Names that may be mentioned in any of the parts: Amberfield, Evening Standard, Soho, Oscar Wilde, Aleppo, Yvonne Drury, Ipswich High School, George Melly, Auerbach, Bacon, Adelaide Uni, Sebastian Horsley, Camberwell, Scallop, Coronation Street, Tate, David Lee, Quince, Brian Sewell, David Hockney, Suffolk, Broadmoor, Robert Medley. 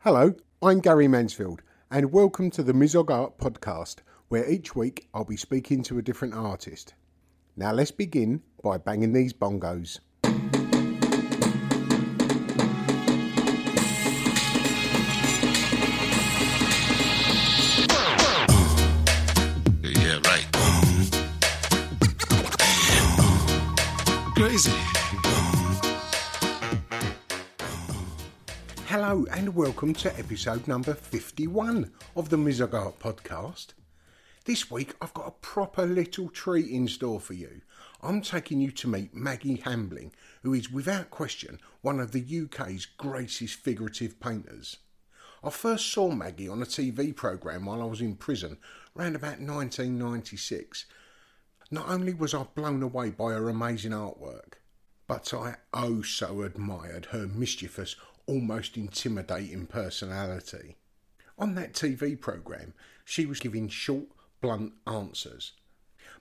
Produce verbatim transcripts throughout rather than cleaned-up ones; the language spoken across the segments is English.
Hello, I'm Gary Mansfield, and welcome to the Mizog Art Podcast, where each week I'll be speaking to a different artist. Now let's begin by banging these bongos. Yeah, right. Crazy. Hello and welcome to episode number fifty-one of the Mizog Art Podcast. This week I've got a proper little treat in store for you. I'm taking you to meet Maggie Hambling, who is without question one of the U K's greatest figurative painters. I first saw Maggie on a T V programme while I was in prison around about nineteen ninety-six. Not only was I blown away by her amazing artwork, but I oh so admired her mischievous, almost intimidating personality. On that T V programme, she was giving short, blunt answers.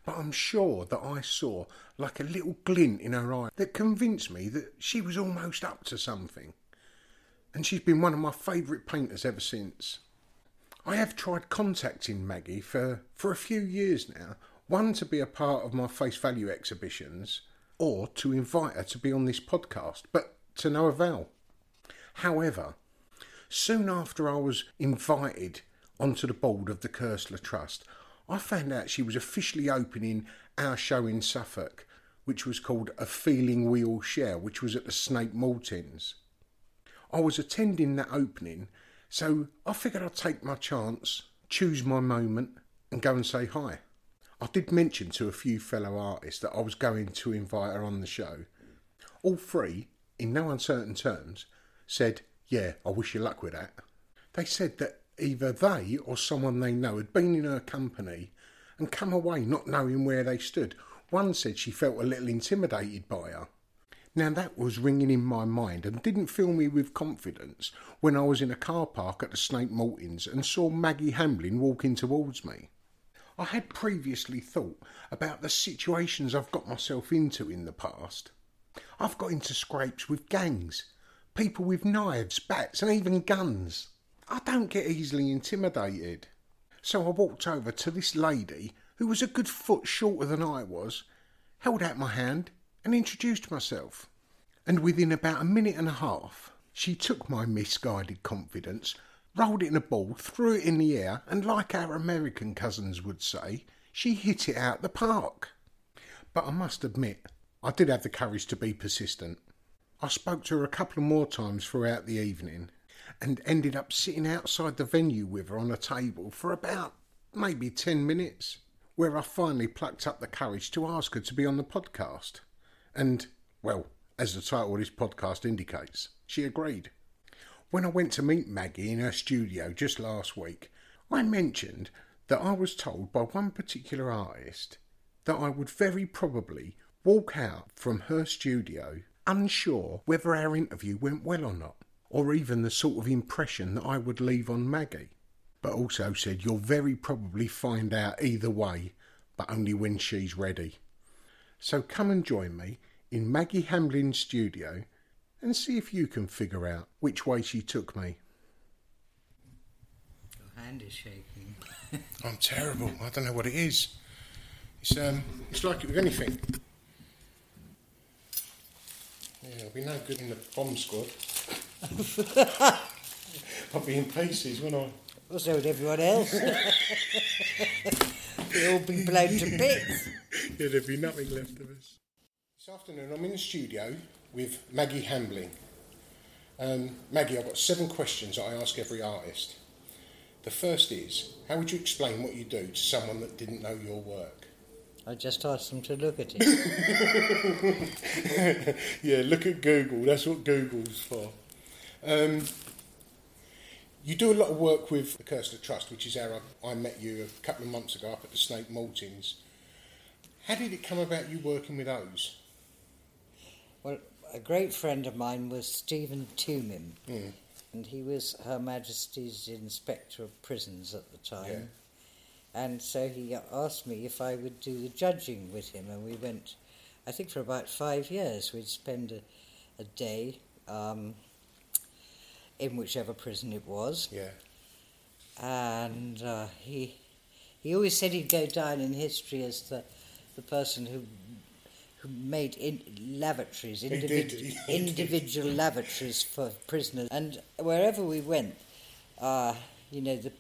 But I'm sure that I saw like a little glint in her eye that convinced me that she was almost up to something. And she's been one of my favourite painters ever since. I have tried contacting Maggie for, for a few years now, one to be a part of my face value exhibitions, or to invite her to be on this podcast, but to no avail. However, soon after I was invited onto the board of the Koestler Trust, I found out she was officially opening our show in Suffolk, which was called A Feeling We All Share, which was at the Snape Maltings. I was attending that opening, so I figured I'd take my chance, choose my moment, and go and say hi. I did mention to a few fellow artists that I was going to invite her on the show. All three, in no uncertain terms, said, yeah, I wish you luck with that. They said that either they or someone they know had been in her company and come away not knowing where they stood. One said she felt a little intimidated by her. Now that was ringing in my mind and didn't fill me with confidence when I was in a car park at the Snape Maltings and saw Maggie Hambling walking towards me. I had previously thought about the situations I've got myself into in the past. I've got into scrapes with gangs, people with knives, bats and even guns. I don't get easily intimidated. So I walked over to this lady who was a good foot shorter than I was, held out my hand and introduced myself. And within about a minute and a half, she took my misguided confidence, rolled it in a ball, threw it in the air and, like our American cousins would say, she hit it out the park. But I must admit, I did have the courage to be persistent. I spoke to her a couple of more times throughout the evening and ended up sitting outside the venue with her on a table for about maybe ten minutes, where I finally plucked up the courage to ask her to be on the podcast. And, well, as the title of this podcast indicates, she agreed. When I went to meet Maggie in her studio just last week, I mentioned that I was told by one particular artist that I would very probably walk out from her studio unsure whether our interview went well or not, or even the sort of impression that I would leave on Maggie, but also said you'll very probably find out either way, but only when she's ready. So come and join me in Maggie Hambling's studio and see if you can figure out which way she took me. Your hand is shaking. I'm terrible. I don't know what it is. It's um, it's like it with anything. Yeah, it'll be no good in the bomb squad. I'll be in pieces, won't I? Well, so would everyone else. We'll all be blown to bits. Yeah, there'd be nothing left of us. This afternoon I'm in the studio with Maggie Hambling. Um, Maggie, I've got seven questions that I ask every artist. The first is, how would you explain what you do to someone that didn't know your work? I just asked them to look at it. Yeah, look at Google. That's what Google's for. Um, you do a lot of work with the Koestler Trust, which is how I, I met you a couple of months ago up at the Snape Maltings. How did it come about you working with those? Well, a great friend of mine was Stephen Tumim. Mm. And he was Her Majesty's Inspector of Prisons at the time. Yeah. And so he asked me if I would do the judging with him. And we went, I think for about five years, we'd spend a, a day um, in whichever prison it was. Yeah. And uh, he he always said he'd go down in history as the, the person who... made in lavatories, individ- individual lavatories for prisoners, and wherever we went, uh, you know, the,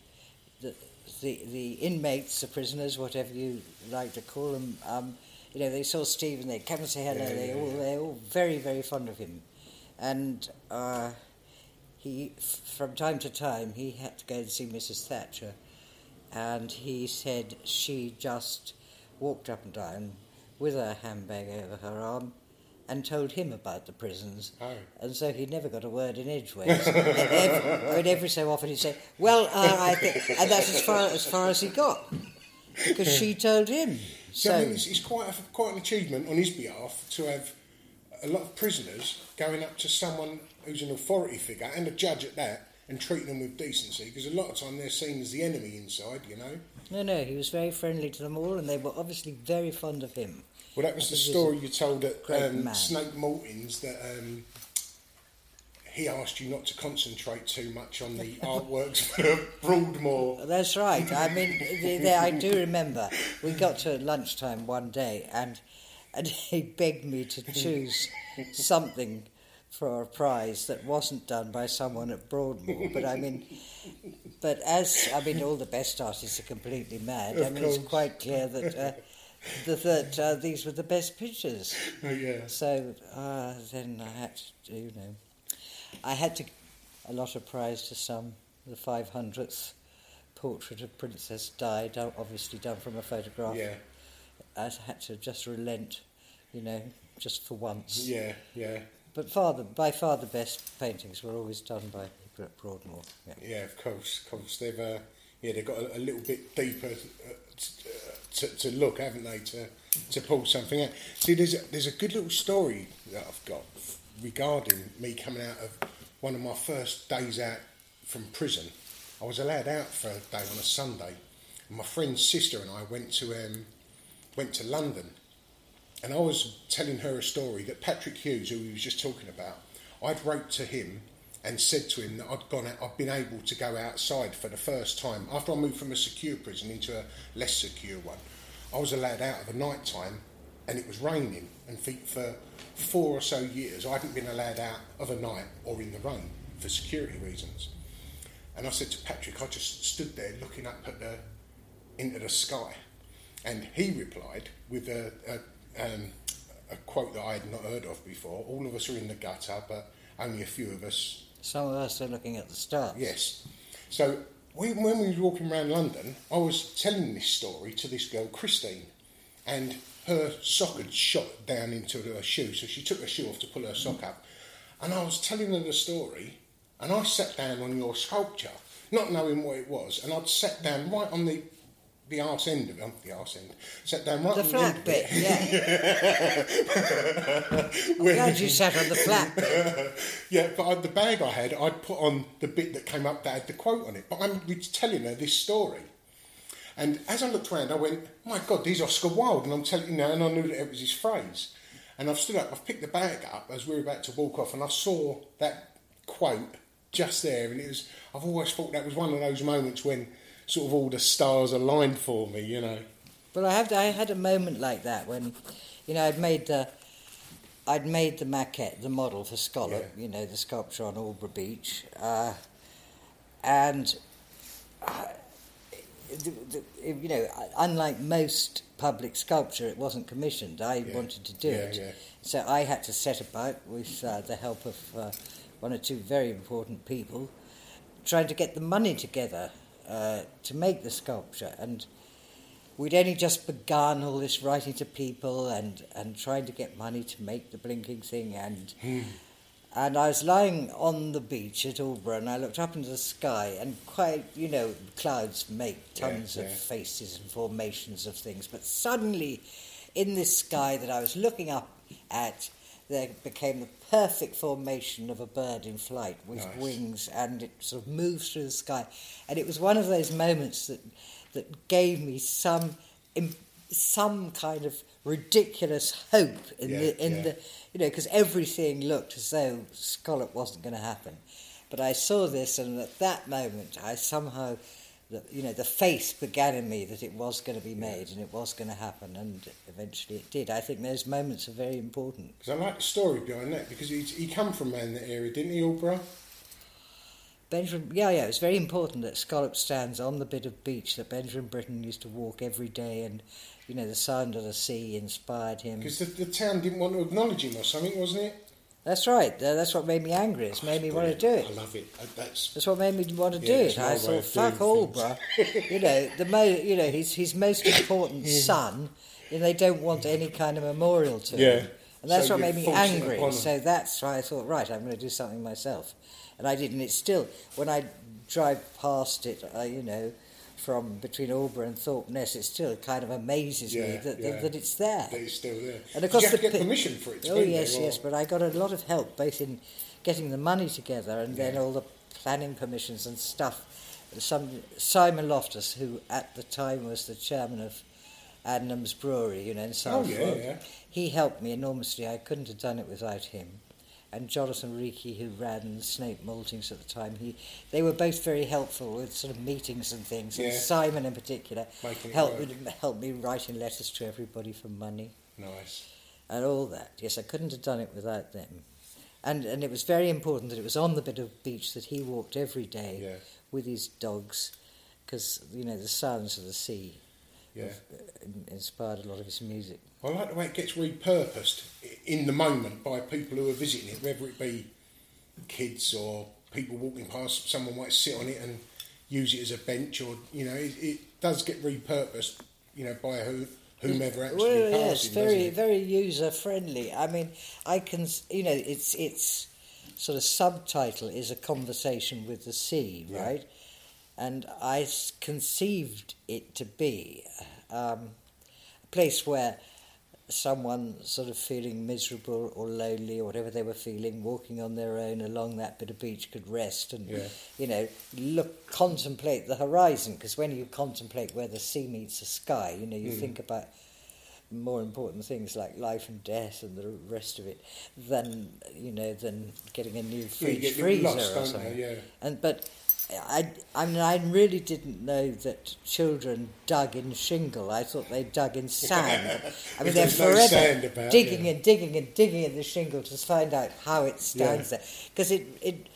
the the the inmates, the prisoners, whatever you like to call them, um, you know, they saw Stephen, they'd come and say hello. Yeah, they yeah, all yeah. They're all very very fond of him, and uh, he from time to time he had to go and see Mrs Thatcher, and he said she just walked up and down with her handbag over her arm, and told him about the prisons. Oh. And so he never got a word in edgeways. And every, I mean, every so often he'd say, well, uh, I think... And that's as far as far as he got, because she told him. So, so I mean, it's, it's quite a, quite an achievement on his behalf to have a lot of prisoners going up to someone who's an authority figure, and a judge at that, and treating them with decency, because a lot of time they're seen as the enemy inside, you know. No, no, he was very friendly to them all, and they were obviously very fond of him. Well, that was the story you told at um, Snape Maltings, that um, he asked you not to concentrate too much on the artworks for Broadmoor. That's right. I mean, the, the, I do remember. We got to lunchtime one day, and and he begged me to choose something for a prize that wasn't done by someone at Broadmoor. But I mean, but as, I mean, all the best artists are completely mad. Of I mean, course. It's quite clear that... Uh, The, that uh, these were the best pictures. Oh, yeah. So uh, then I had to, you know, I had to allot a prize to some, the five hundredth portrait of Princess Di, done, obviously done from a photograph. Yeah. I had to just relent, you know, just for once. Yeah, yeah. But far the, by far the best paintings were always done by people at Broadmoor. Yeah, yeah of course, of course. They've, uh, yeah, they've got a, a little bit deeper... Uh, t- uh, To, to look, haven't they, to to pull something out. See, there's a, there's a good little story that I've got regarding me coming out of one of my first days out from prison. I was allowed out for a day on a Sunday, and my friend's sister and I went to um, went to London, and I was telling her a story that Patrick Hughes, who we was just talking about, I'd wrote to him and said to him that I'd gone out, I'd been able to go outside for the first time. After I moved from a secure prison into a less secure one, I was allowed out of a night time, and it was raining, and for four or so years I hadn't been allowed out of a night or in the rain for security reasons. And I said to Patrick, I just stood there looking up at the, into the sky, and he replied with a, a, um, a quote that I had not heard of before. All of us are in the gutter, but only a few of us... Some of us are looking at the stars. Yes. So we, when we were walking around London, I was telling this story to this girl, Christine, and her sock had shot down into her shoe, so she took her shoe off to pull her sock up. And I was telling her the story, and I sat down on your sculpture, not knowing what it was, and I'd sat down right on the, the arse end of it, um, the arse end, sat down right the on flat the bit, bit. Yeah. I'm glad you sat on the flat bit. Yeah, but I, the bag I had, I'd put on the bit that came up that had the quote on it. But I'm telling her this story. And as I looked around, I went, my God, these Oscar Wilde. And I'm telling you now, and I knew that it was his phrase. And I've stood up, I've picked the bag up as we were about to walk off, and I saw that quote just there. And it was, I've always thought that was one of those moments when sort of all the stars aligned for me, you know. Well, I had I had a moment like that when, you know, I'd made the, I'd made the maquette, the model for Scallop, yeah. You know, the sculpture on Aubra Beach, uh, and. Uh, The, the, you know, unlike most public sculpture, it wasn't commissioned. I yeah. wanted to do yeah, it, yeah. So I had to set about with uh, the help of uh, one or two very important people, trying to get the money together uh, to make the sculpture. And we'd only just begun all this writing to people and, and trying to get money to make the blinking thing. And mm. and I was lying on the beach at Aldeburgh, and I looked up into the sky, and quite, you know, clouds make tons yeah, yeah. of faces and formations of things. But suddenly, in this sky that I was looking up at, there became the perfect formation of a bird in flight with nice. wings, and it sort of moved through the sky. And it was one of those moments that that gave me some some kind of ridiculous hope in yeah, the in yeah. the. You know, because everything looked as though Scallop wasn't going to happen. But I saw this, and at that moment, I somehow, the, you know, the faith began in me that it was going to be made and it was going to happen, and eventually it did. I think those moments are very important. Because I like the story behind that, because he, he come from around that area, didn't he, Aubra? Benjamin, yeah, yeah, it's very important that Scallop stands on the bit of beach that Benjamin Britten used to walk every day, and, you know, the sound of the sea inspired him. Because the, the town didn't want to acknowledge him or something, wasn't it? That's right. Uh, that's what made me angry. It's oh, made me brilliant. want to do it. I love it. That's, that's what made me want to yeah, do it. I thought, fuck all, bruh. You know, the mo- you know, his his most important yeah. son, and they don't want any kind of memorial to yeah. him. And that's so what made me angry. So that's why I thought, right, I'm going to do something myself. And I did, and it's still, when I drive past it, I, you know, from between Aldeburgh and Thorpe Ness, it still kind of amazes yeah, me that, yeah. that that it's there. That it's still there. And of course, you have the, to get permission for it. To oh be yes, there, yes. But I got a lot of help both in getting the money together and yeah. then all the planning permissions and stuff. Some Simon Loftus, who at the time was the chairman of Adnam's Brewery, you know, in South oh, yeah, yeah. he helped me enormously. I couldn't have done it without him. And Jonathan Reiki, who ran Snape Maltings at the time, he they were both very helpful with sort of meetings and things. Yeah. And Simon, in particular, helped me, helped me writing letters to everybody for money. Nice. And all that. Yes, I couldn't have done it without them. And and it was very important that it was on the bit of beach that he walked every day yeah. with his dogs, because, you know, the sounds of the sea yeah. have inspired a lot of his music. I like the way it gets repurposed in the moment by people who are visiting it, whether it be kids or people walking past. Someone might sit on it and use it as a bench, or, you know, it, it does get repurposed, you know, by who, whomever actually well, passes. Yes, very, it? very user friendly. I mean, I can, you know, it's it's sort of subtitle is a conversation with the sea, yeah. right? And I conceived it to be um, a place where someone sort of feeling miserable or lonely or whatever they were feeling, walking on their own along that bit of beach, could rest and, yeah. you know, look, contemplate the horizon. Because when you contemplate where the sea meets the sky, you know, you mm. think about more important things like life and death and the rest of it than, you know, than getting a new fridge yeah, freezer lost, or something. Yeah. And, but... I, I mean, I really didn't know that children dug in shingle. I thought they dug in sand. I mean, they're forever about, digging yeah. and digging and digging in the shingle to find out how it stands yeah. there. Because it, it,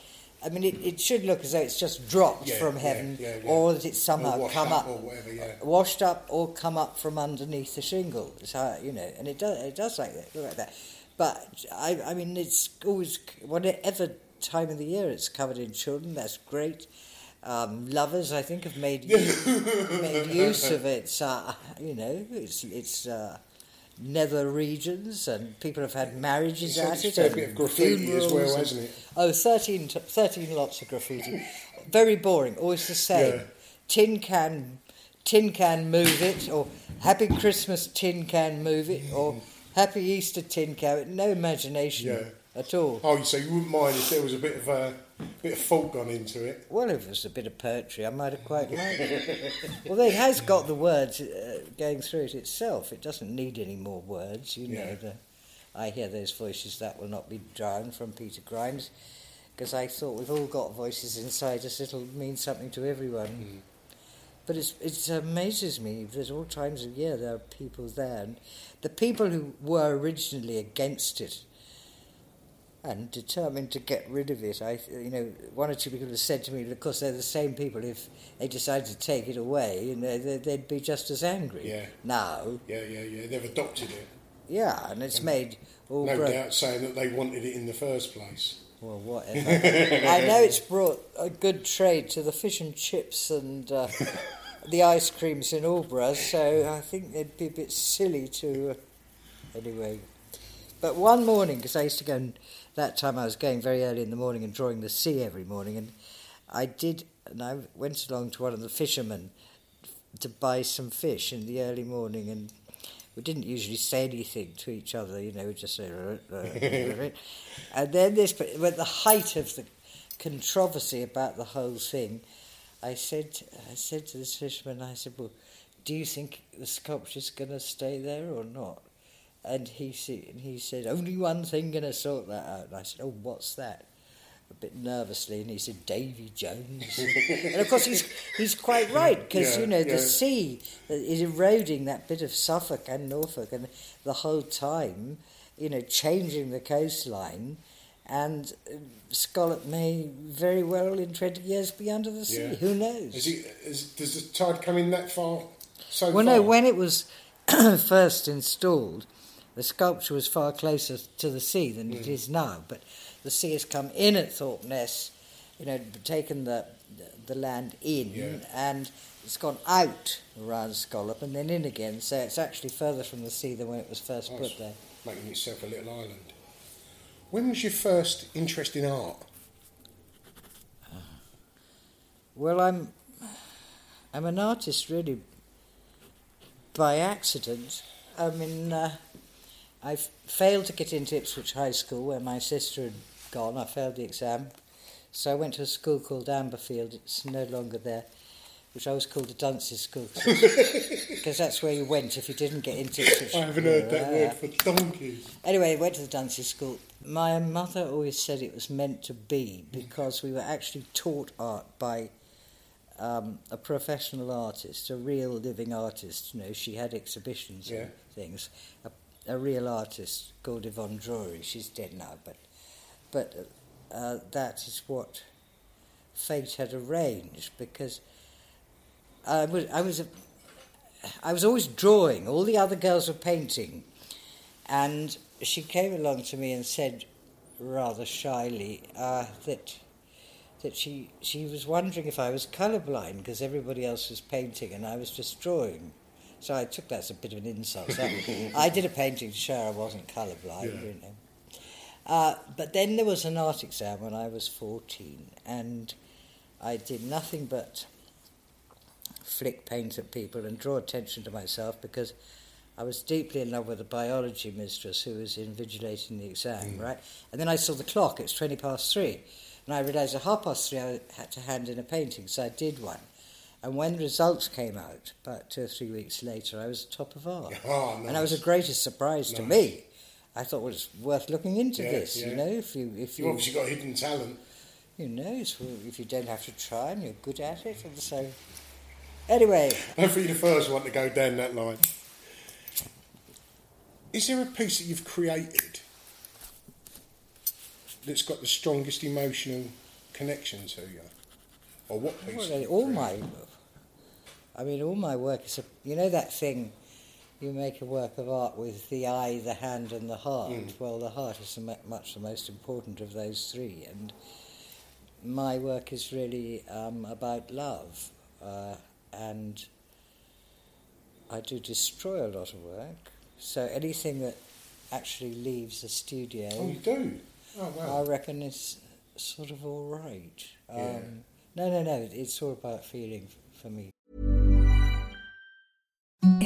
I mean, it, it should look as though it's just dropped yeah, from heaven, yeah, yeah, yeah. or that it's somehow come up, up or whatever, yeah. washed up, or come up from underneath the shingle. It's how, you know, and it does, it does like that, look like that. But I, I mean, it's always whatever time of the year it's covered in children. That's great. Um, lovers, I think, have made use, made use of its, uh, you know, its, its uh, nether regions, and people have had marriages it's at it. It's a bit of graffiti as well, and, hasn't it? Oh, thirteen, thirteen lots of graffiti. Very boring, always the same. Yeah. Tin can tin can move it, or happy Christmas tin can move it, or happy Easter tin can. No imagination yeah. at all. Oh, so you wouldn't mind if there was a bit of uh, a bit of thought gone into it? Well, if it was a bit of poetry, I might have quite liked it. Well, it has got the words uh, going through it itself. It doesn't need any more words, you know. Yeah. The, I hear those voices that will not be drowned from Peter Grimes, because I thought we've all got voices inside us, it'll mean something to everyone. Mm. But it's, it amazes me that all times of year there are people there. And the people who were originally against it and determined to get rid of it, I, you know, one or two people have said to me, of course, they're the same people if they decided to take it away, you know, they'd be just as angry yeah. now. Yeah, yeah, yeah, they've adopted it. Yeah, and it's and made... all no bro- doubt saying that they wanted it in the first place. Well, whatever. I know it's brought a good trade to the fish and chips and uh, the ice creams in Aldeburgh, so I think they'd be a bit silly to... Uh, anyway. But one morning, because I used to go... and that time I was going very early in the morning and drawing the sea every morning, and I did... and I went along to one of the fishermen to buy some fish in the early morning, and we didn't usually say anything to each other, you know, we just say... and then this, but at the height of the controversy about the whole thing, I said I said to this fisherman, I said, well, do you think the sculpture's going to stay there or not? And he, see, and he said, only one thing going to sort that out. And I said, oh, what's that? A bit nervously, and he said, Davy Jones. And of course, he's he's quite right, because, yeah, you know, yeah. the sea is eroding that bit of Suffolk and Norfolk, and the whole time, you know, changing the coastline, and Scallop may very well in twenty years be under the sea. Yeah. Who knows? Is it, is, does the tide come in that far? So well, far? No, when it was first installed, the sculpture was far closer to the sea than mm. it is now, but... the sea has come in at Thorpe Ness, you know, taken the the land in, yeah. and it's gone out around Scallop and then in again. So it's actually further from the sea than when it was first oh, put there. Making itself a little island. When was your first interest in art? Well, I'm I'm an artist really by accident. I mean. Uh, I failed to get into Ipswich High School, where my sister had gone. I failed the exam. So I went to a school called Amberfield. It's no longer there, which I always called the Dunces School, because that's where you went if you didn't get into Ipswich. I haven't heard that word for donkeys. Anyway, I went to the Dunces School. My mother always said it was meant to be, because we were actually taught art by um, a professional artist, a real living artist. You know, she had exhibitions yeah. and things. A a real artist called Yvonne Drury. She's dead now, but but uh, that is what fate had arranged, because I was I was a, I was always drawing. All the other girls were painting, and she came along to me and said, rather shyly, uh, that that she she was wondering if I was colourblind, because everybody else was painting and I was just drawing. So I took that as a bit of an insult. So I did a painting to show I wasn't colourblind, yeah. you know. Uh, but then there was an art exam when I was fourteen, and I did nothing but flick paint at people and draw attention to myself, because I was deeply in love with a biology mistress who was invigilating the exam, mm. right? And then I saw the clock, it was twenty past three, and I realised at half past three I had to hand in a painting, so I did one. And when the results came out, about two or three weeks later, I was top of art. Oh, nice. And that was the greatest surprise nice. to me. I thought, well, it's worth looking into yeah, this, yeah. you know. If you, if you, you obviously got hidden talent. You know, if you don't have to try and you're good at it. And so, anyway. Hopefully you're the first one to go down that line. Is there a piece that you've created that's got the strongest emotional connection to you? Or what piece? Well, all my, I mean, all my work is, a, you know that thing, you make a work of art with the eye, the hand and the heart. Mm. Well, the heart is much the most important of those three, and my work is really um, about love, uh, and I do destroy a lot of work, so anything that actually leaves the studio... Oh, you do? Oh, wow. I reckon it's sort of all right. Um, yeah. No, no, no, it's all about feeling for me.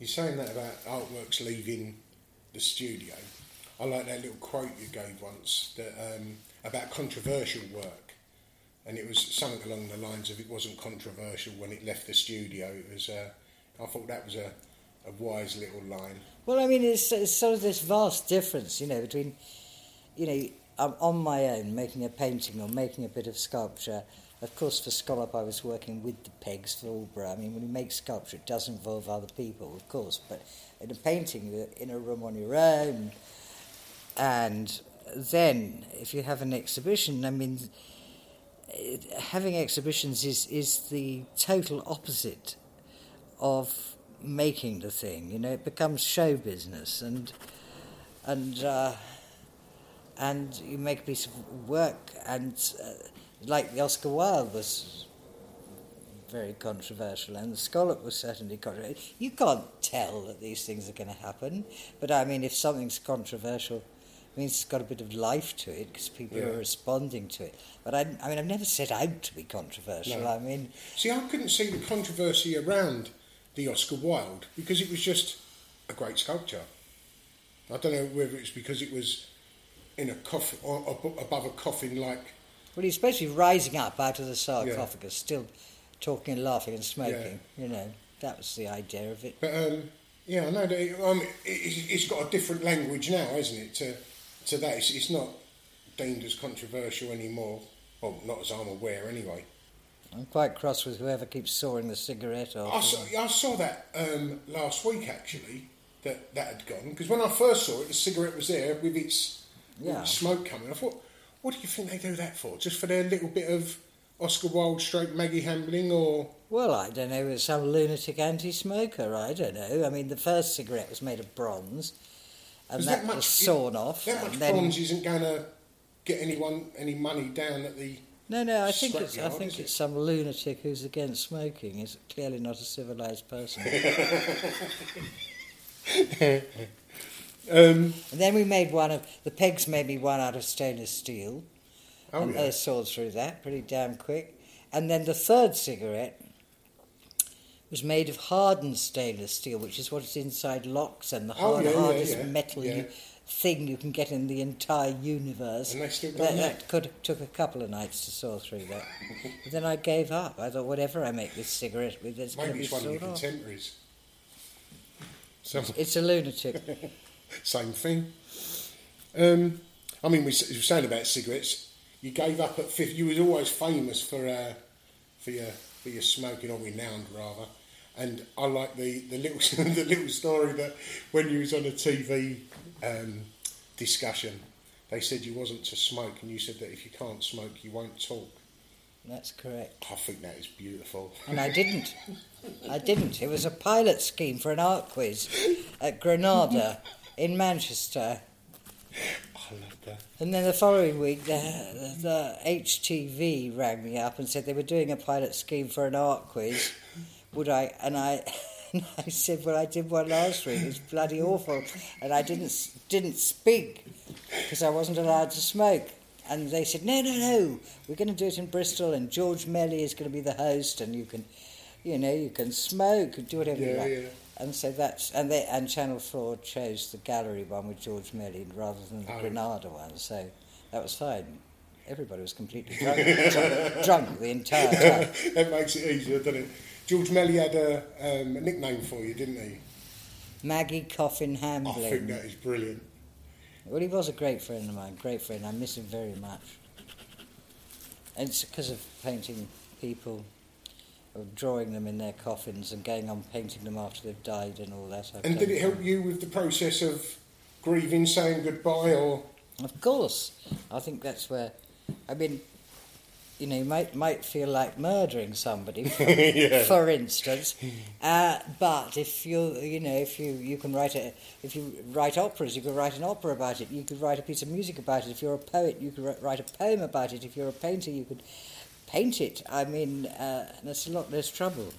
You're saying that about artworks leaving the studio. I like that little quote you gave once that um, about controversial work, and it was something along the lines of it wasn't controversial when it left the studio. It was. Uh, I thought that was a, a wise little line. Well, I mean, it's, it's sort of this vast difference, you know, between, you know, I'm on my own making a painting or making a bit of sculpture. Of course, for Scallop, I was working with the pegs for Aubra. I mean, when you make sculpture, it does involve other people, of course. But in a painting, you're in a room on your own. And then, if you have an exhibition, I mean, it, having exhibitions is, is the total opposite of making the thing. You know, it becomes show business. And, and, uh, and you make a piece of work and... Uh, Like the Oscar Wilde was very controversial, and the Scallop was certainly controversial. You can't tell that these things are going to happen, but I mean, if something's controversial, it means it's got a bit of life to it because people yeah. are responding to it. But I, I mean, I've never set out to be controversial. No. I mean, see, I couldn't see the controversy around the Oscar Wilde because it was just a great sculpture. I don't know whether it's because it was in a coffin or above a coffin, like. Well, he's supposed to be rising up out of the sarcophagus, yeah. still talking and laughing and smoking. Yeah. You know, that was the idea of it. But um, yeah, I know that it, um, it, it's got a different language now, isn't it? To to that, it's, it's not deemed as controversial anymore. Well, not as I'm aware, anyway. I'm quite cross with whoever keeps sawing the cigarette off. I saw, I saw that um, last week actually. That that had gone because when I first saw it, the cigarette was there with its, with yeah. its smoke coming. I thought. What do you think they do that for? Just for their little bit of Oscar Wilde stroke Maggie Hambling or... Well, I don't know, it was some lunatic anti-smoker, I don't know. I mean, the first cigarette was made of bronze, and that, that much, was sawn off. That much then... bronze isn't going to get anyone any money down at the... No, no, I think it's, yard, I think it's it? some lunatic who's against smoking. Is clearly not a civilised person. Um, and then we made one of... The pegs made me one out of stainless steel. Oh, and yeah. they sawed through that pretty damn quick. And then the third cigarette was made of hardened stainless steel, which is what is inside locks and the hard, oh, yeah, hardest yeah, yeah. metal yeah. You, thing you can get in the entire universe. And they still don't that, that could took a couple of nights to saw through that. But then I gave up. I thought, whatever I make this cigarette with, it's going to be sawed off. Maybe it's one of your contemporaries. Some... It's, it's a lunatic... Same thing. Um, I mean, we were saying about cigarettes. You gave up at fifty. You was always famous for uh, for your for your smoking, or renowned rather. And I like the, the little the little story that when you was on a T V um, discussion, they said you wasn't to smoke, and you said that if you can't smoke, you won't talk. That's correct. I think that is beautiful. And I didn't. I didn't. It was a pilot scheme for an art quiz at Granada. In Manchester. I love that. And then the following week, the, the H T V rang me up and said they were doing a pilot scheme for an art quiz. Would I? And I, and I said, well, I did one last week. It was bloody awful, and I didn't didn't speak because I wasn't allowed to smoke. And they said, no, no, no, we're going to do it in Bristol, and George Melly is going to be the host, and you can, you know, you can smoke and do whatever yeah, you like. Yeah. And so that's and they and Channel Four chose the gallery one with George Melly rather than the oh. Granada one, so that was fine. everybody was completely drunk, drunk, drunk the entire time. That makes it easier, doesn't it? George Melly had a, um, a nickname for you, didn't he? Maggie Coffin Hambling. I think that is brilliant. Well, he was a great friend of mine, great friend. I miss him very much. And it's because of painting people, of drawing them in their coffins and going on painting them after they've died and all that. I've and did it help you with the process of grieving, saying goodbye, or...? Of course. I think that's where... I mean, you know, you might, might feel like murdering somebody, for, yeah. for instance. Uh, but if you, you know, if you, you can write a, if you write operas, you could write an opera about it. You could write a piece of music about it. If you're a poet, you could write a poem about it. If you're a painter, you could paint it. I mean, uh, there's a lot less trouble.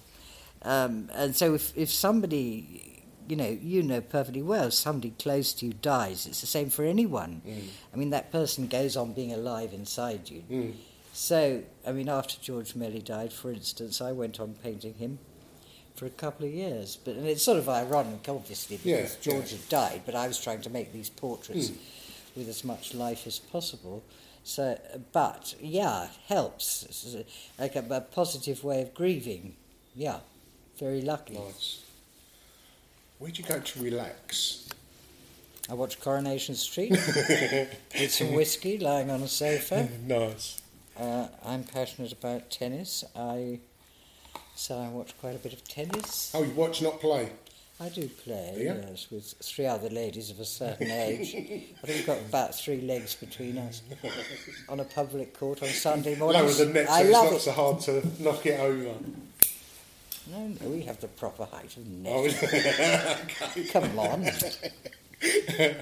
Um, and so, if if somebody, you know, you know perfectly well, somebody close to you dies. It's the same for anyone. Mm. I mean, that person goes on being alive inside you. Mm. So, I mean, after George Melly died, for instance, I went on painting him for a couple of years. But and it's sort of ironic, obviously, because yeah, George yeah. had died, but I was trying to make these portraits mm. with as much life as possible. So, but, yeah, it helps. It's like a, a positive way of grieving. Yeah, very lucky. Nice. Where'd you go to relax? I watched Coronation Street with some whiskey lying on a sofa. Nice. Uh, I'm passionate about tennis. I so I watch quite a bit of tennis. Oh, you watch, not play? I do play, do yes, with three other ladies of a certain age. I think we've got about three legs between us on a public court on Sunday mornings. Lower than net, so I it's love not it. So hard to knock it over. No, no, we have the proper height of net. Oh, okay. Come on.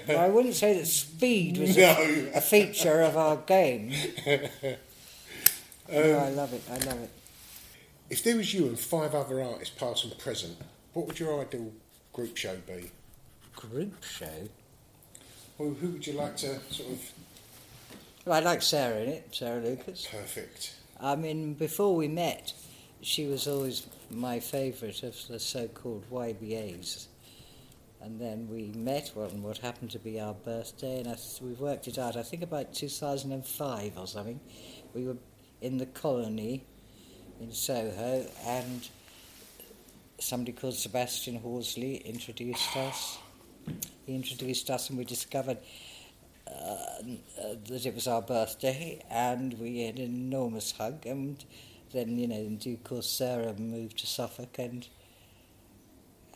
Well, I wouldn't say that speed was no. a, a feature of our game. Um, no, I love it, I love it. If there was you and five other artists, past and present, what would your ideal group show be? Group show? Well, who would you like to sort of... Well, I'd like Sarah in it, Sarah Lucas. Perfect. I mean, before we met, she was always my favourite of the so-called Y B As. And then we met on what happened to be our birthday, and I, we worked it out, I think about two thousand five or something. We were in the Colony in Soho, and somebody called Sebastian Horsley introduced us. He introduced us, and we discovered uh, uh, that it was our birthday, and we had an enormous hug. And then, you know, in due course, Sarah moved to Suffolk, and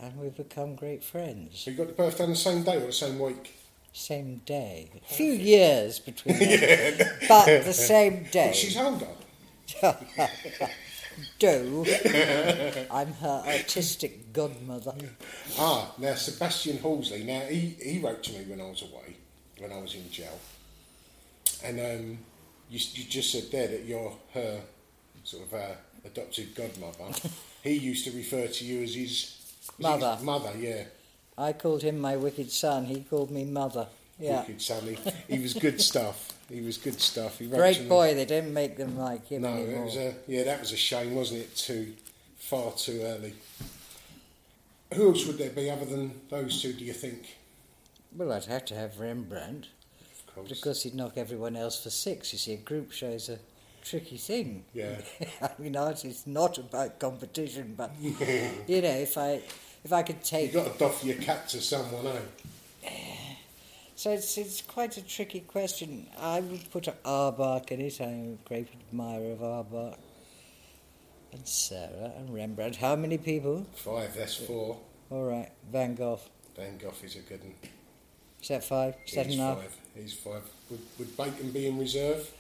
and we've become great friends. So you got the birthday on the same day or the same week? Same day. A few years between them, yeah. But the same day. Well, she's older. Do. I'm her artistic godmother. Ah, now Sebastian Horsley. Now, he, he wrote to me when I was away, when I was in jail. And um, you, you just said there that you're her sort of uh, adopted godmother. He used to refer to you as his... Mother. Mother, yeah. I called him my wicked son. He called me mother. Yeah. Wicked son. He, he was good stuff. He was good stuff. He Great boy. Me. They didn't make them like him no, anymore. No, it was a, yeah, that was a shame, wasn't it? Too far too early. Who else would there be other than those two, do you think? Well, I'd have to have Rembrandt. Of course. But of course, he'd knock everyone else for six. You see, a group show's a tricky thing. Yeah. I mean, art is not about competition, but you know, if I if I could take, you got to doff your cap to someone, eh? So it's it's quite a tricky question. I would put Auerbach in it. I'm a great admirer of Auerbach. And Sarah and Rembrandt. How many people? Five. That's four. All right. Van Gogh. Van Gogh is a good one. Is that five? Is that enough? Five. He's five. Would would Bacon be in reserve?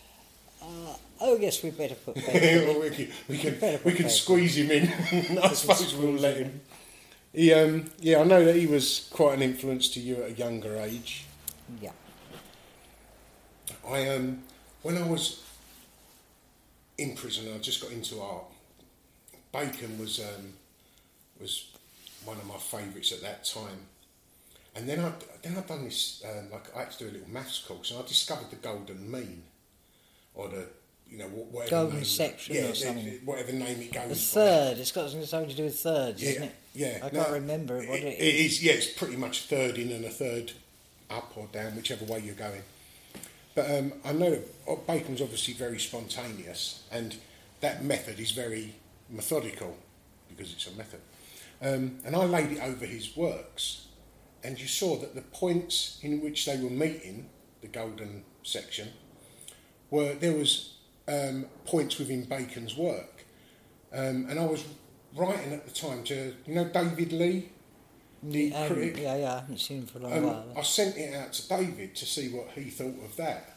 Uh, oh yes, we better put Bacon. Well, we can we can, we can squeeze him in. I we suppose we'll let him. him. He, um, yeah, I know that he was quite an influence to you at a younger age. Yeah. I um, when I was in prison, I just got into art. Bacon was um, was one of my favourites at that time, and then I then I done this um, like I had to do a little maths course, and I discovered the golden mean. Or the, you know, whatever golden name. Section yeah, or something. It, whatever name it goes the third, by. It's got something to do with thirds, yeah, isn't it? Yeah. I no, can't remember it, what it, it is. It is, yeah, it's pretty much a third in and a third up or down, whichever way you're going. But um, I know Bacon's obviously very spontaneous, and that method is very methodical because it's a method. Um, and I laid it over his works, and you saw that the points in which they were meeting, the golden section, were there was um, points within Bacon's work. Um, and I was writing at the time to, you know, David Lee, the um, critic. Yeah, yeah, I haven't seen him for a long um, while. I sent it out to David to see what he thought of that.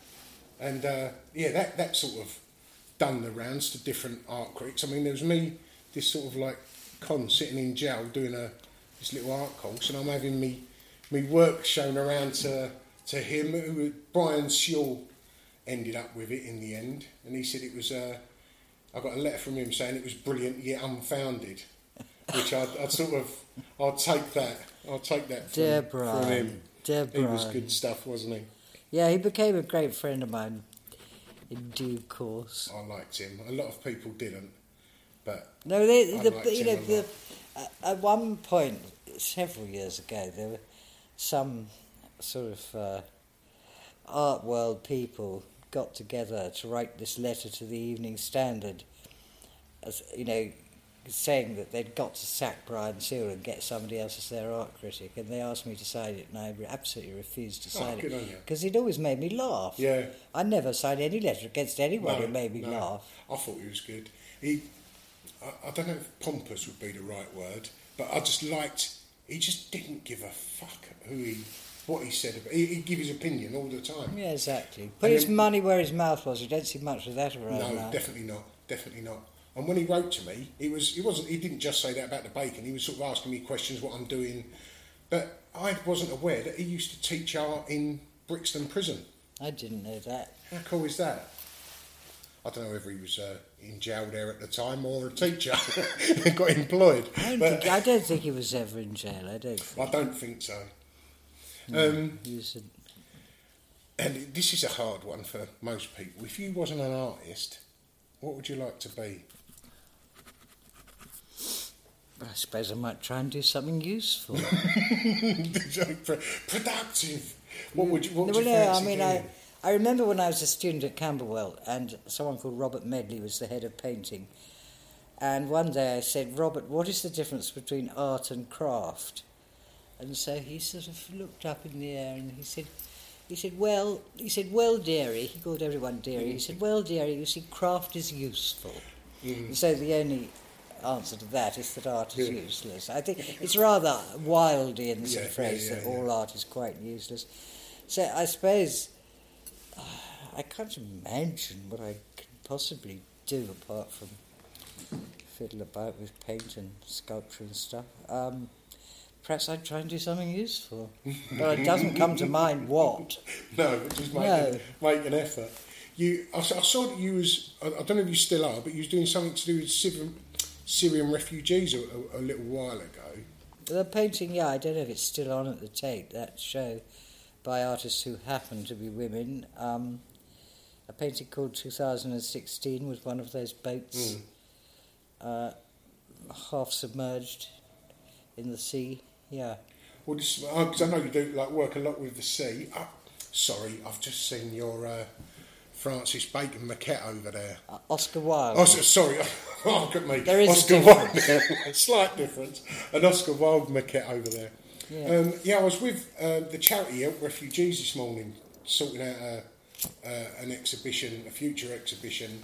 And, uh, yeah, that, that sort of done the rounds to different art critics. I mean, there was me, this sort of, like, con sitting in jail doing a this little art course, and I'm having me, me work shown around to to him. Brian Sewell ended up with it in the end, and he said it was... Uh, I got a letter from him saying it was brilliant yet unfounded, which I'd, I'd sort of... I'll take that. I'll take that from, Dear Brian, from him. Dear Brian. He was good stuff, wasn't he? Yeah, he became a great friend of mine in due course. I liked him. A lot of people didn't, but no, they, I the, liked you him know, the, at one point, several years ago, there were some sort of uh, art world people got together to write this letter to the Evening Standard, as you know, saying that they'd got to sack Brian Sewell and get somebody else as their art critic, and they asked me to sign it, and I absolutely refused to sign oh, it because he'd always made me laugh. Yeah, I never signed any letter against anyone no, who made me no. laugh. I thought he was good. He, I, I don't know if pompous would be the right word, but I just liked. He just didn't give a fuck who he, what he said. About, he, he'd give his opinion all the time. Yeah, exactly. Put his money where his mouth was. You don't see much of that around. No, now. definitely not. Definitely not. And when he wrote to me, he was he wasn't he didn't just say that about the bacon. He was sort of asking me questions, what I'm doing, but I wasn't aware that he used to teach art in Brixton Prison. I didn't know that. How cool is that? I don't know whether he was uh, in jail there at the time or a teacher and got employed. I don't, but, think, I don't think he was ever in jail. I don't. Think. I don't think so. No, um, he was a... And this is a hard one for most people. If you wasn't an artist, what would you like to be? I suppose I might try and do something useful. Productive. What would you? What would well, you no, I mean, doing? I I remember when I was a student at Camberwell, and someone called Robert Medley was the head of painting. And one day I said, Robert, what is the difference between art and craft? And so he sort of looked up in the air and he said, he said, well, he said, well, dearie. He called everyone dearie. He said, well, dearie, you see, craft is useful. Mm. And so the only answer to that is that art is yeah. useless. I think it's rather Wildean yeah, phrase yeah, yeah, that yeah. all art is quite useless. So I suppose uh, I can't imagine what I could possibly do apart from fiddle about with paint and sculpture and stuff. Um, perhaps I'd try and do something useful. But it doesn't come to mind what. No, but just make, no. make an effort. You, I, I saw that you was, I, I don't know if you still are, but you was doing something to do with civil... Syrian refugees a, a, a little while ago. The painting, yeah, I don't know if it's still on at the Tate, that show by artists who happen to be women. Um, a painting called two thousand sixteen was one of those boats, mm. uh, half submerged in the sea, yeah. Well, this, I, 'cause I know you do like work a lot with the sea. Oh, sorry, I've just seen your... Uh, Francis Bacon maquette over there. Uh, Oscar Wilde. Oscar, sorry, oh, look at me. There is Oscar a difference. Wilde. A slight difference. An Oscar Wilde maquette over there. Yeah, um, yeah I was with uh, the charity Help Refugees this morning, sorting out a, uh, an exhibition, a future exhibition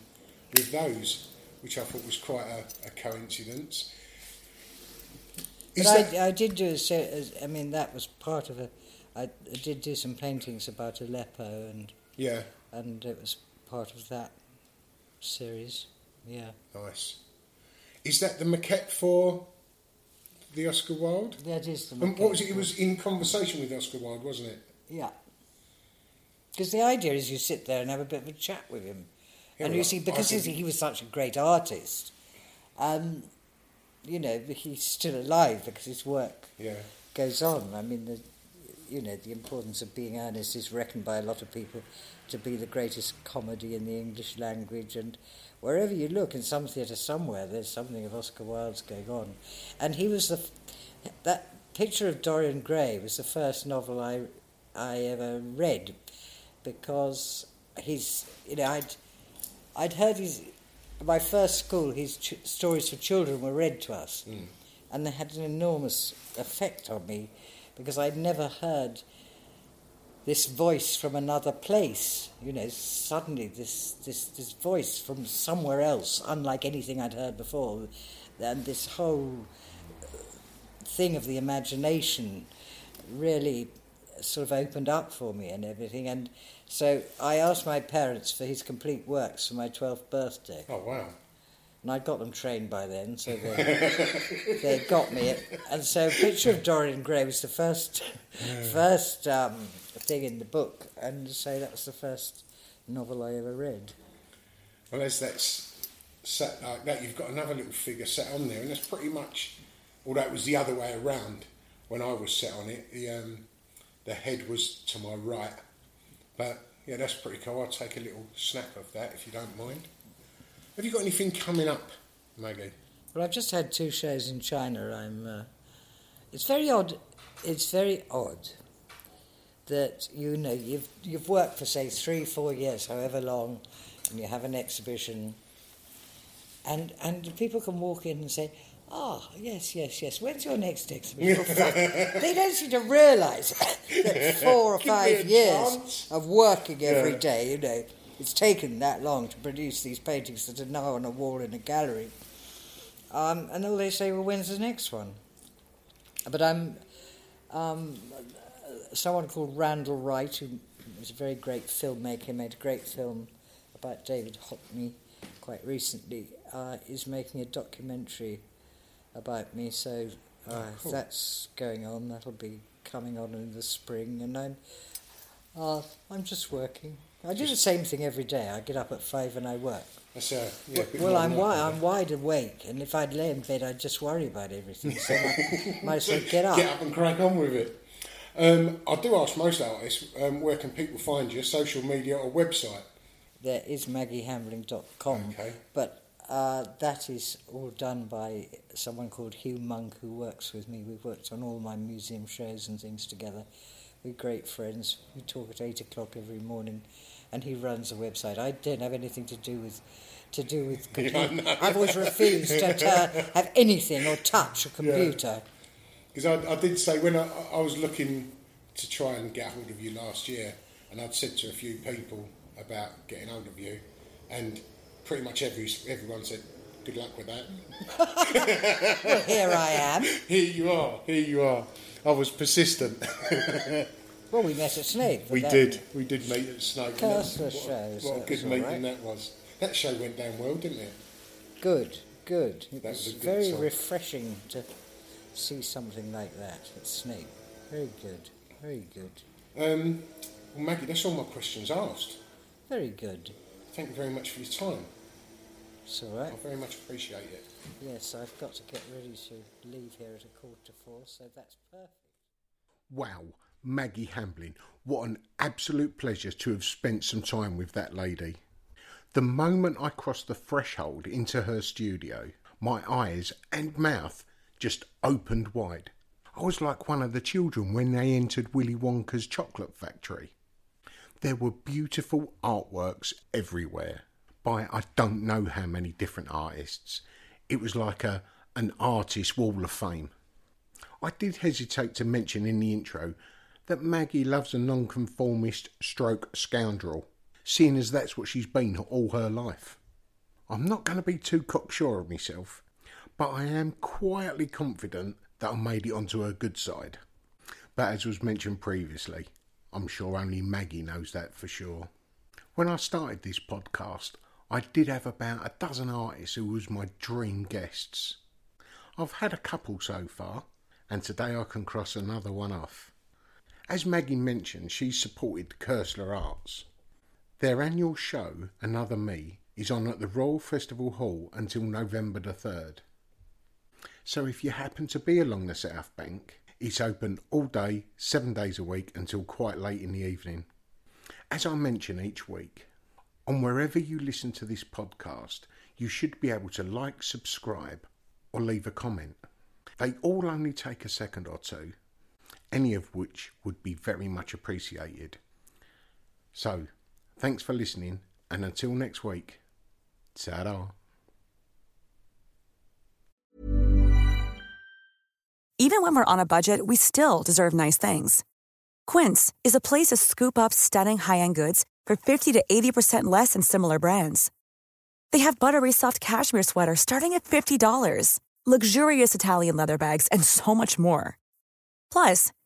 with those, which I thought was quite a, a coincidence. Is but that... I, I did do, a, I mean, that was part of a, I did do some paintings about Aleppo and... Yeah. And it was part of that series, yeah. Nice. Is that the maquette for the Oscar Wilde? That is the maquette. And what was it? It was in conversation with Oscar Wilde, wasn't it? Yeah. Because the idea is you sit there and have a bit of a chat with him. Yeah, and you well, see, because he was such a great artist, um, you know, he's still alive because his work yeah. goes on. I mean, the, you know, the importance of being earnest is reckoned by a lot of people to be the greatest comedy in the English language, and wherever you look in some theatre somewhere there's something of Oscar Wilde's going on. And he was the f- that Picture of Dorian Gray was the first novel I I ever read, because his, you know, I'd I'd heard his, my first school, his ch- stories for children were read to us, mm. and they had an enormous effect on me because I'd never heard this voice from another place, you know, suddenly this this, this voice from somewhere else, unlike anything I'd heard before, and this whole thing of the imagination really sort of opened up for me and everything. And so I asked my parents for his complete works for my twelfth birthday. Oh, wow. And I'd got them trained by then, so they, they got me it. And so Picture of Dorian Gray was the first yeah. first um, thing in the book, and so that was the first novel I ever read. Well, as that's set like that, you've got another little figure set on there, and that's pretty much, although it was the other way around when I was set on it, the um, the head was to my right. But, yeah, that's pretty cool. I'll take a little snap of that, if you don't mind. Have you got anything coming up, Maggie? Well, I've just had two shows in China. I'm. Uh, it's very odd. It's very odd that, you know, you've you've worked for say three, four years, however long, and you have an exhibition, and and people can walk in and say, "Ah, oh, yes, yes, yes. When's your next exhibition?" They don't seem to realise that four or five years chance. of working every yeah. day, you know. It's taken that long to produce these paintings that are now on a wall in a gallery. Um, and all they say, well, when's the next one? But I'm... Um, someone called Randall Wright, who was a very great filmmaker, made a great film about David Hockney quite recently, uh, is making a documentary about me. So uh, cool. that's going on. That'll be coming on in the spring. And I'm, uh, I'm just working. I do the same thing every day. I get up at five and I work. That's a, yeah, a well, I'm, wi- I'm wide awake, and if I'd lay in bed, I'd just worry about everything. So I might as well get up. Get up and crack on with it. Um, I do ask most artists, um, where can people find you, social media or website? There is maggie hambling dot com, okay. but uh, that is all done by someone called Hugh Monk, who works with me. We've worked on all my museum shows and things together. We're great friends. We talk at eight o'clock every morning, and he runs the website. I don't have anything to do with, to do with computer. Yeah, I've always refused to uh, have anything or touch a computer. Because yeah. I, I did say when I, I was looking to try and get hold of you last year, and I'd said to a few people about getting hold of you, and pretty much every everyone said, "Good luck with that." Well, here I am. Here you are. Here you are. I was persistent. Well, we met at Snape. We that. did. We did meet at Snape. Koestler Trust. What a good meeting right. that was. That show went down well, didn't it? Good, good. It was, was very song. refreshing to see something like that at Snape. Very good, very good. Um, well, Maggie, that's all my questions asked. Very good. Thank you very much for your time. It's all right. I very much appreciate it. Yes, I've got to get ready to leave here at a quarter to four, so that's perfect. Wow, Maggie Hambling, what an absolute pleasure to have spent some time with that lady. The moment I crossed the threshold into her studio, my eyes and mouth just opened wide. I was like one of the children when they entered Willy Wonka's chocolate factory. There were beautiful artworks everywhere by I don't know how many different artists. It was like a an artist wall of fame. I did hesitate to mention in the intro that Maggie loves a nonconformist stroke scoundrel, seeing as that's what she's been all her life. I'm not going to be too cocksure of myself, but I am quietly confident that I made it onto her good side. But as was mentioned previously, I'm sure only Maggie knows that for sure. When I started this podcast, I did have about a dozen artists who was my dream guests. I've had a couple so far, and today I can cross another one off. As Maggie mentioned, she supported Koestler Arts. Their annual show, Another Me, is on at the Royal Festival Hall until November the third. So if you happen to be along the South Bank, it's open all day, seven days a week until quite late in the evening. As I mention each week, on wherever you listen to this podcast, you should be able to like, subscribe, or leave a comment. They all only take a second or two, any of which would be very much appreciated. So, Thanks for listening, and until next week, ta-ra. Even when we're on a budget, we still deserve nice things. Quince is a place to scoop up stunning high-end goods for fifty to eighty percent less than similar brands. They have buttery soft cashmere sweaters starting at fifty dollars, luxurious Italian leather bags, and so much more. Plus,